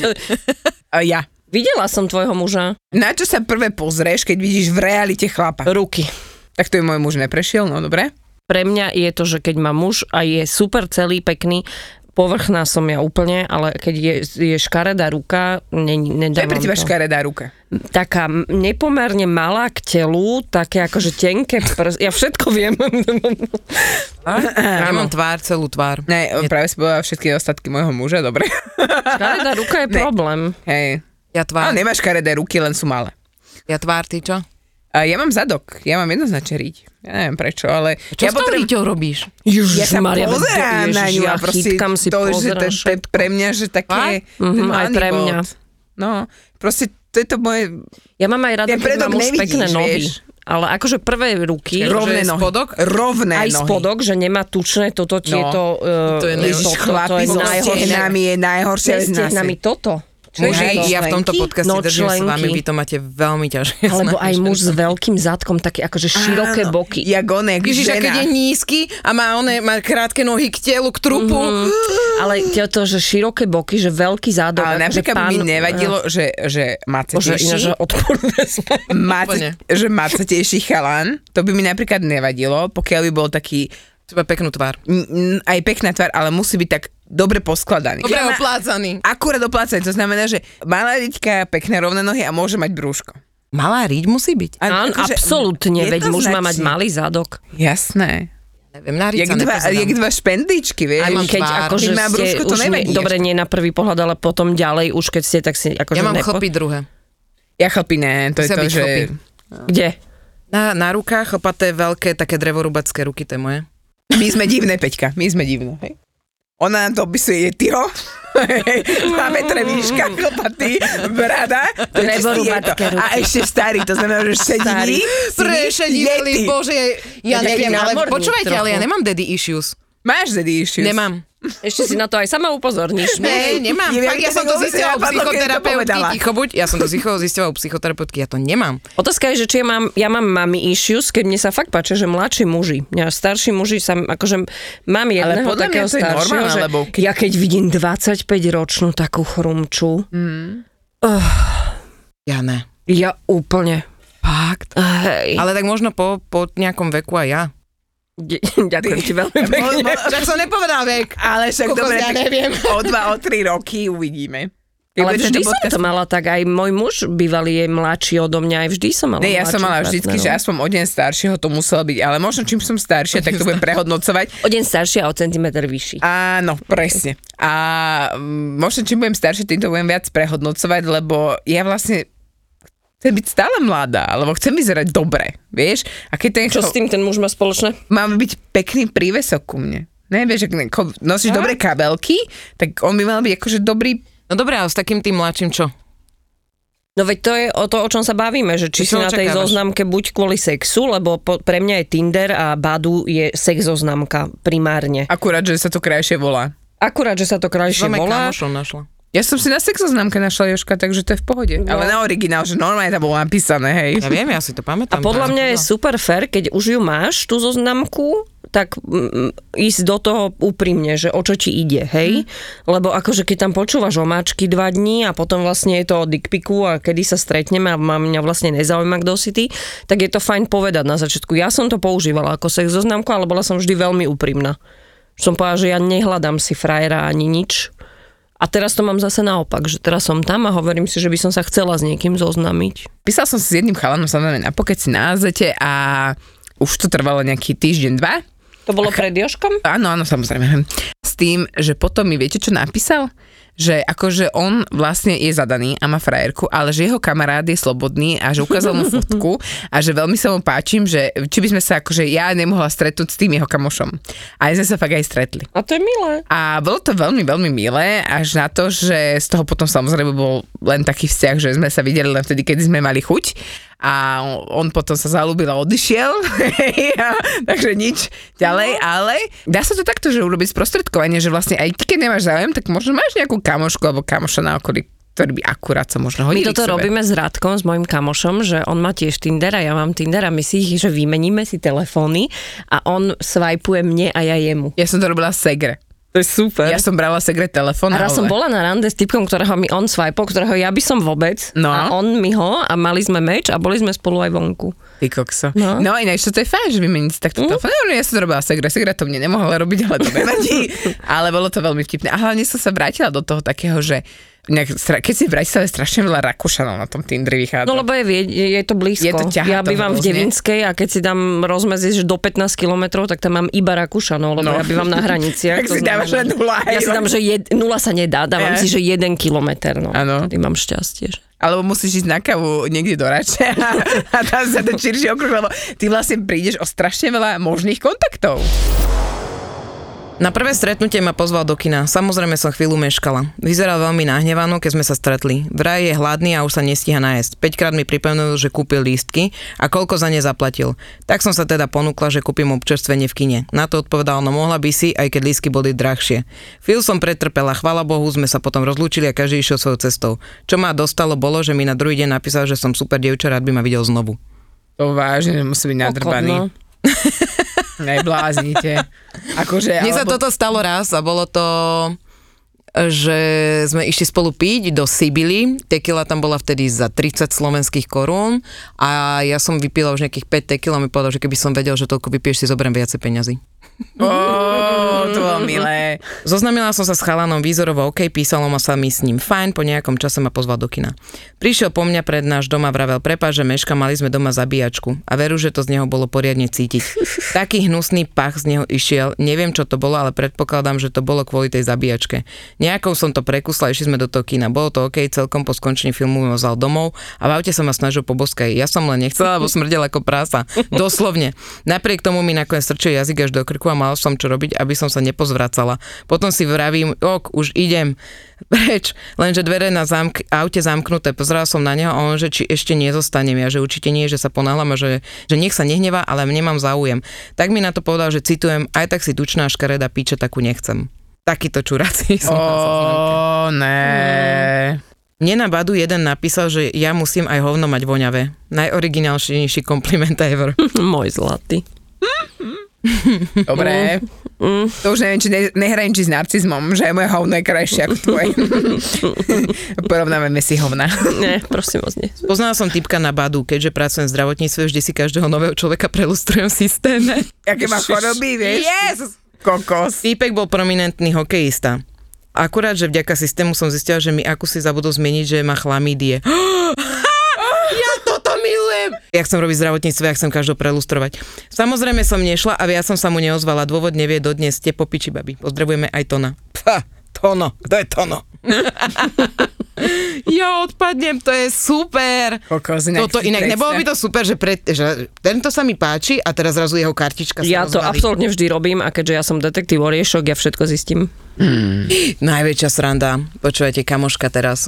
Ja. Videla som tvojho muža. Na čo sa prvé pozrieš, keď vidíš v realite chlapa? Ruky. Tak to je môj muž neprešiel, no dobre. Pre mňa je to, že keď má muž a je super celý, pekný, povrchná som ja úplne, ale keď je škaredá ruka, nedávam to. To je pre teba škaredá ruka? Taká nepomerne malá k telu, také akože tenké prs... Ja všetko viem. Ja mám tvár, celú tvár. Ne, práve si povedala všetky ostatky môjho muža, dobre. Škaredá ruka je problém. Hej. Ja tvár. Ale nemáš škaredé ruky, len sú malé. Ja tvár, ty čo? Ja mám zadok, ja mám jednoznačne riť. Ja neviem prečo, ale... Čo ja s tou riťou robíš? Ja sa pozerám na ňu a proste to, že to je pre mňa, že také... Aj pre mňa. No, proste to je to moje... Ja mám aj rada, keď mám už pekné nohy. Ale akože prvé ruky... Rovné nohy. Rovné nohy. Aj spodok, že nemá tučné toto tieto... To je najhoršie. Je najhoršie s námi toto. Muži, ja v tomto podcaste držím s vami, vy to máte veľmi ťažké. Alebo aj muž s veľkým zadkom, také akože široké boky. Jak oné, žena. Keď je nízky a má krátke nohy k telu, k trupu. Ale to, že široké boky, že veľký zádok. Ale napríklad by mi nevadilo, že macetejší chalán, to by mi napríklad nevadilo, pokiaľ by bol taký... Teba peknú tvár. Aj pekná tvár, ale musí byť tak dobre poskladaný. Dobre oplácaný. Akurát oplácaný, to znamená, že malá riťka, pekné rovné nohy a môže mať brúško. Malá riť musí byť? Áno, absolútne, veď muž má mať malý zadok. Jasné. Neviem, na riť sa nepozerám. Jak dva špendičky, vieš. Aj mám keď tvár. Akože keď má brúško, to nevadí. Dobre, nie na prvý pohľad, ale potom ďalej, už keď ste, tak si akože... Ja mám chlpy druhé. Ja chlpy ne, to je to, že... Kde? Na rukách, chlpaté, veľké, také drevorubacké ruky, to je moje. My sme divné, Peťka, my sme divné, hej. Ona nám to opisuje, tyho, 2 metre výška, chlpatý, brada, a ešte starý, to znamená, že šedivý, prešedivý, bože, ja neviem, ale počúvajte, ale ja nemám daddy issues. Máš daddy issues? Nemám. Ešte si na to aj sama upozorníš. Ne, nemám. Ja som to zistila u psychoterapeutky. Ticho buď. Ja som to zistila u psychoterapeutky. Ja to nemám. Otázka je, že či ja mám mami issues, keď mne sa fakt páči, že mladší muži. Ja starší muži sa, akože mám jedného takého staršieho, že ja keď vidím 25-ročnú takú chrumču, ja ne. Ja úplne. Fakt. Ale tak možno po nejakom veku aj ja. Ďakujem ti veľmi pekne. Však som nepovedal vek, ale však dobre, ja neviem. O 2-3 roky uvidíme. Ale vždy som to mala tak, aj môj muž bývalý je mladší odo mňa, aj vždy som mala mladší. Ja som mala vždycky, že aspoň o deň staršieho to muselo byť, ale možno čím som staršia, tak to budem prehodnocovať. O deň staršia a o centimetr vyšší. Áno, presne. A možno čím budem staršia, tým to budem viac prehodnocovať, lebo ja vlastne chcem byť stále mladá, alebo chcem vyzerať dobre, vieš? A keď ten čo s tým ten muž má spoločné? Mám byť pekný prívesok ku mne. Ne, vieš, ak nosíš dobré kabelky, tak on by mal byť akože dobrý... No dobré, ale s takým tým mladším čo? No veď to je o to, o čom sa bavíme, že či si na tej zoznamke buď kvôli sexu, lebo pre mňa je Tinder a Badoo je sex zoznamka primárne. Akurát, že sa to krajšie volá. Ja som si na sexoznámke našla Jožka, takže to je v pohode. No. Ale na originál, že normálne tam bolo napísané, hej. Ja viem, ja si to pamätám. A podľa mňa je super fair, keď už ju máš, tú zoznamku, tak ísť do toho úprimne, že o čo ti ide, hej. Lebo akože keď tam počúvaš omáčky 2 dní a potom vlastne je to o dickpiku a kedy sa stretneme a mňa vlastne nezaujíma, kto si ty, tak je to fajn povedať na začiatku. Ja som to používala ako sexoznámku, ale bola som vždy veľmi úprimná. Som povedala, že ja nehľadám si frajera ani nič. A teraz to mám zase naopak, že teraz som tam a hovorím si, že by som sa chcela s niekým zoznamiť. Písal som si s jedným chalanom, samozrejme na Pokeci, na Azete a už to trvalo nejaký týždeň, 2. To bolo pred Jožkom? Áno, samozrejme. S tým, že potom mi viete, čo napísal? Že akože on vlastne je zadaný a má frajerku, ale že jeho kamarát je slobodný a že ukázal mu fotku a že veľmi sa mu páčim, že či by sme sa akože ja nemohla stretnúť s tým jeho kamošom. A my sme sa fakt aj stretli. A to je milé. A bolo to veľmi, veľmi milé, až na to, že z toho potom samozrejme bol len taký vzťah, že sme sa videli len vtedy, kedy sme mali chuť. A on potom sa zaľúbil a odišiel, takže nič ďalej, ale dá sa to takto, že urobiť sprostredkovanie, že vlastne aj ty, keď nemáš záujem, tak možno máš nejakú kamošku alebo kamoša na okolí, ktorý by akurát sa možno hodili. My toto robíme s Radkom, s mojím kamošom, že on má tiež Tinder a ja mám Tinder a my si ich, že vymeníme si telefóny a on swajpuje mne a ja jemu. Ja som to robila segre. To je super. Ja som brala sekret telefón. A raz som bola na rande s typkom, ktorého mi on swipol, ktorého ja by som vôbec. No. A on mi ho a mali sme meč a boli sme spolu aj vonku. Ty kokso. No, no ináč to je fajn, že vymeniť si takto telefón. No, ja som to robila sekret to mne nemohla robiť, ale to nevadí. Ale bolo to veľmi vtipné. A hlavne som sa vrátila do toho takého, že keď si v Bratislave strašne veľa Rakúšanov na tom Tindri vychádza. No lebo je to blízko. Je to ja bývam v Devínskej a keď si dám rozmezíš do 15 kilometrov, tak tam mám iba Rakúšanov, lebo ja bývam na hraniciach. Tak si dávaš na nula. Ja si dám, že nula sa nedá, dávam si, že 1 kilometr. No, tady mám šťastie. Alebo musíš ísť na kávu niekde do Rače a tam sa ten širší okruh, lebo ty vlastne prídeš o strašne veľa možných kontaktov. Na prvé stretnutie ma pozval do kina. Samozrejme som chvíľu meškala. Vyzeral veľmi nahnevanú, keď sme sa stretli. Vraj je hladný a už sa nestíha najesť. 5-krát mi pripomínal, že kúpil lístky a koľko za ne zaplatil. Tak som sa teda ponúkla, že kúpim občerstvenie v kine. Na to odpovedal, no mohla by si, aj keď lístky boli drahšie. Chvíľu som pretrpela, chvála Bohu, sme sa potom rozlúčili a každý išiel svojou cestou. Čo ma dostalo bolo, že mi na druhý deň napísal, že som super dievča, rád by ma videl znovu. To vážne, musí byť nadrbaný. Nebláznite. Akože, mne sa toto stalo raz a bolo to, že sme išli spolu piť do Sibily. Tekila tam bola vtedy za 30 slovenských korún a ja som vypila už nejakých 5 tekil a mi povedal, že keby som vedel, že toľko vypiješ, si zoberiem viacej peňazí. To bolo milé. Zoznamila som sa s chalanom výzorovo OK, písalo ma sa mi s ním fajn, po nejakom čase ma pozval do kina. Prišiel po mňa pred náš doma, vravel, prepáč, že meška, mali sme doma zabíjačku a veru, že to z neho bolo poriadne cítiť. Taký hnusný pach z neho išiel, neviem čo to bolo, ale predpokladám, že to bolo kvôli tej zabíjačke. Nejakou som to prekusla, išli sme do toho kina, bolo to OK, celkom po skončení filmu ma vzal domov a v aute sa ma snažil poboskať. Ja som len nechcela, lebo smrdel ako prása. Doslovne. Napriek tomu mi nakoniec strčil jazyk až do krku a mal som čo robiť, aby som sa nepozvracala. Potom si vravím, už idem preč, lenže dvere na aute zamknuté, pozerala som na neho a on, že či ešte nezostanem, ja, že určite nie, že sa ponáhlam a že nech sa nehnevá, ale mne mám záujem. Tak mi na to povedal, že citujem, aj tak si tučná škareda píče, takú nechcem. Takýto čurací som ne. Mne na Badoo jeden napísal, že ja musím aj hovno mať voňavé. Najoriginálnejší kompliment ever. Môj zlatý. Dobre. To už neviem, či nehrajem či s narcizmom, že moje hovno je krajšie ako tvoje. Porovnávame si hovna. Ne, prosím vás, nie. Poznala som typka na Badoo, keďže pracujem v zdravotníctve, vždy si každého nového človeka prelustrujem v systéme. Aké má choroby, vieš? Yes! Kokos. Týpek bol prominentný hokejista. Akurát, že vďaka systému som zistila, že mi akúsi zabudol zmeniť, že má chlamídie. Ja chcem robiť zdravotníctvo, ja chcem každého prelustrovať. Samozrejme som nešla a ja som sa mu neozvala. Dôvod nevie dodnes, ste po piči babi. Pozdravujeme aj Tona. Tono, kto je Tono? Ja odpadnem, to je super. Toto inak, nebolo by to super, že tento sa mi páči a teraz zrazu jeho kartička sa rozvalí. Ja to absolútne vždy robím a keďže ja som detektív oriešok, ja všetko zistím. Najväčšia sranda, počúvajte, kamoška teraz...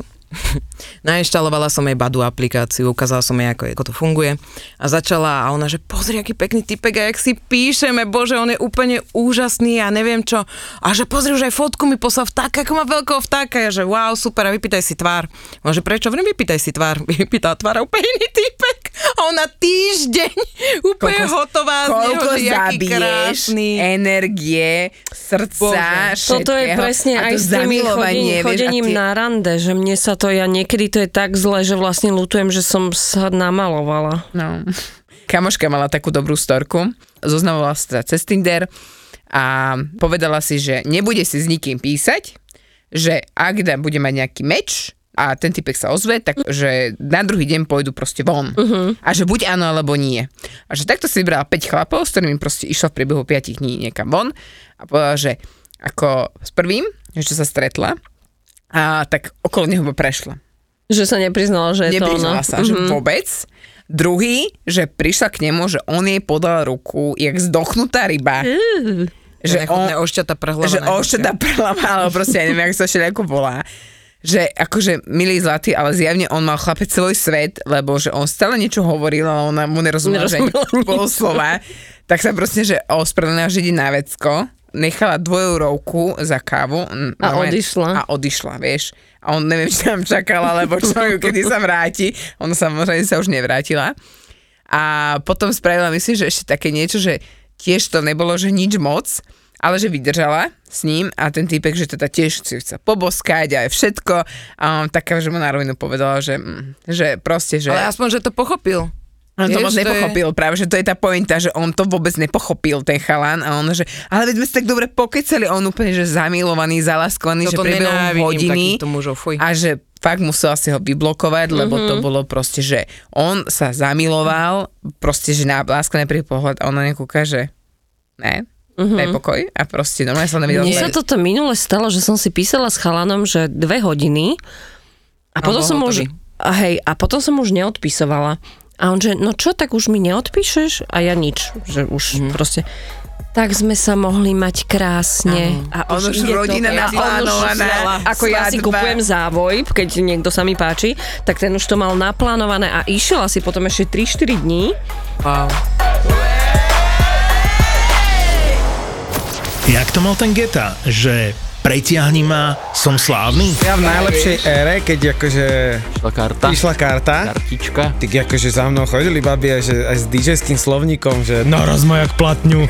Nainštalovala som jej Badoo aplikáciu, ukázala som jej, ako to funguje a začala a ona, že pozri, aký pekný typek a jak si píšeme, bože, on je úplne úžasný a neviem čo a že pozri, už aj fotku mi poslal vtáka, ako má veľkého vtáka, ja, že wow, super a vypýtaj si tvár. A že prečo? Vrem, vypýtaj si tvár. Vypýtala tvár a úplne iný typek a ona týždeň úplne hotová z neho, že jaký krásny. Energie, srdca, bože, toto je presne aj s tými chodením na rande, že mne sa to ja niekedy to je tak zle, že vlastne ľutujem, že som sa namalovala. No. Kamoška mala takú dobrú storku, zoznamovala sa cez Tinder a povedala si, že nebude si s nikým písať, že ak bude mať nejaký meč a ten typek sa ozve, takže na druhý deň pôjdu proste von. Uh-huh. A že buď áno, alebo nie. A že takto si vybrala 5 chlapov, s ktorými proste išla v priebehu 5 dní niekam von a povedala, že ako s prvým, že sa stretla, a tak okolo neho prešla. Že sa nepriznala, že je to ona. Nepriznala sa, že vôbec. Druhý, že prišla k nemu, že on jej podal ruku, jak zdochnutá ryba. Že ošťata prhlava, ale proste ja neviem, jak sa všelijako volá. Že akože milý zlatý, ale zjavne on mal chlapec svoj svet, lebo že on stále niečo hovoril, ale ona mu nerozumela, že bolo slova. Tak sa proste, že ospravedlnila, že ide na vecko. Nechala 2 € za kávu a odišla, vieš. A on neviem, či tam čakala, alebo čo ju, kedy sa vráti. Ona samozrejme sa už nevrátila. A potom spravila, myslím, že ešte také niečo, že tiež to nebolo, že nič moc, ale že vydržala s ním a ten týpek, že teda tiež si chcel poboskať a aj všetko a taká, že mu na rovinu povedala, že proste, že... Ale aspoň, že to pochopil. On to moc nepochopil, práve, že to je tá pointa, že on to vôbec nepochopil, ten chalan, a on, že, ale veď sme sa tak dobre pokecali, on úplne, že zamilovaný, zalaskovaný, toto že prebehol hodiny mužov, a že fakt musel si ho vyblokovať, lebo to bolo proste, že on sa zamiloval, proste, že na láska neprý pohľad a ona nekúka, že ne, daj pokoj a proste normálne sa nevidel. Mne sa toto minule stalo, že som si písala s chalanom, že 2 hodiny a potom som už, neodpisovala. A on že, no čo, tak už mi neodpíšeš? A ja nič, že už proste... Tak sme sa mohli mať krásne. A on už rodina naplánovaná. Ako ja si kupujem závoj, keď niekto sa mi páči, tak ten už to mal naplánované a išiel asi potom ešte 3-4 dní. Wow. Jak to mal ten Geta, že... Pretiahni ma, som slávny. Ja v najlepšej ére, keď akože... Išla karta. Kartička. Tak akože za mnou chodili babi aj s DJ-ským slovníkom, že... No rozmajak platňu.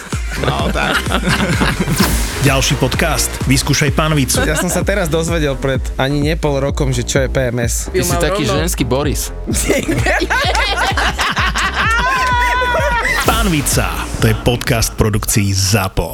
No, tak. Ďalší podcast. Vyskúšaj Panvicu. Ja som sa teraz dozvedel pred ani nepol rokom, že čo je PMS. Ty si taký ženský Boris. Panvica. To je podcast produkcií Zapo.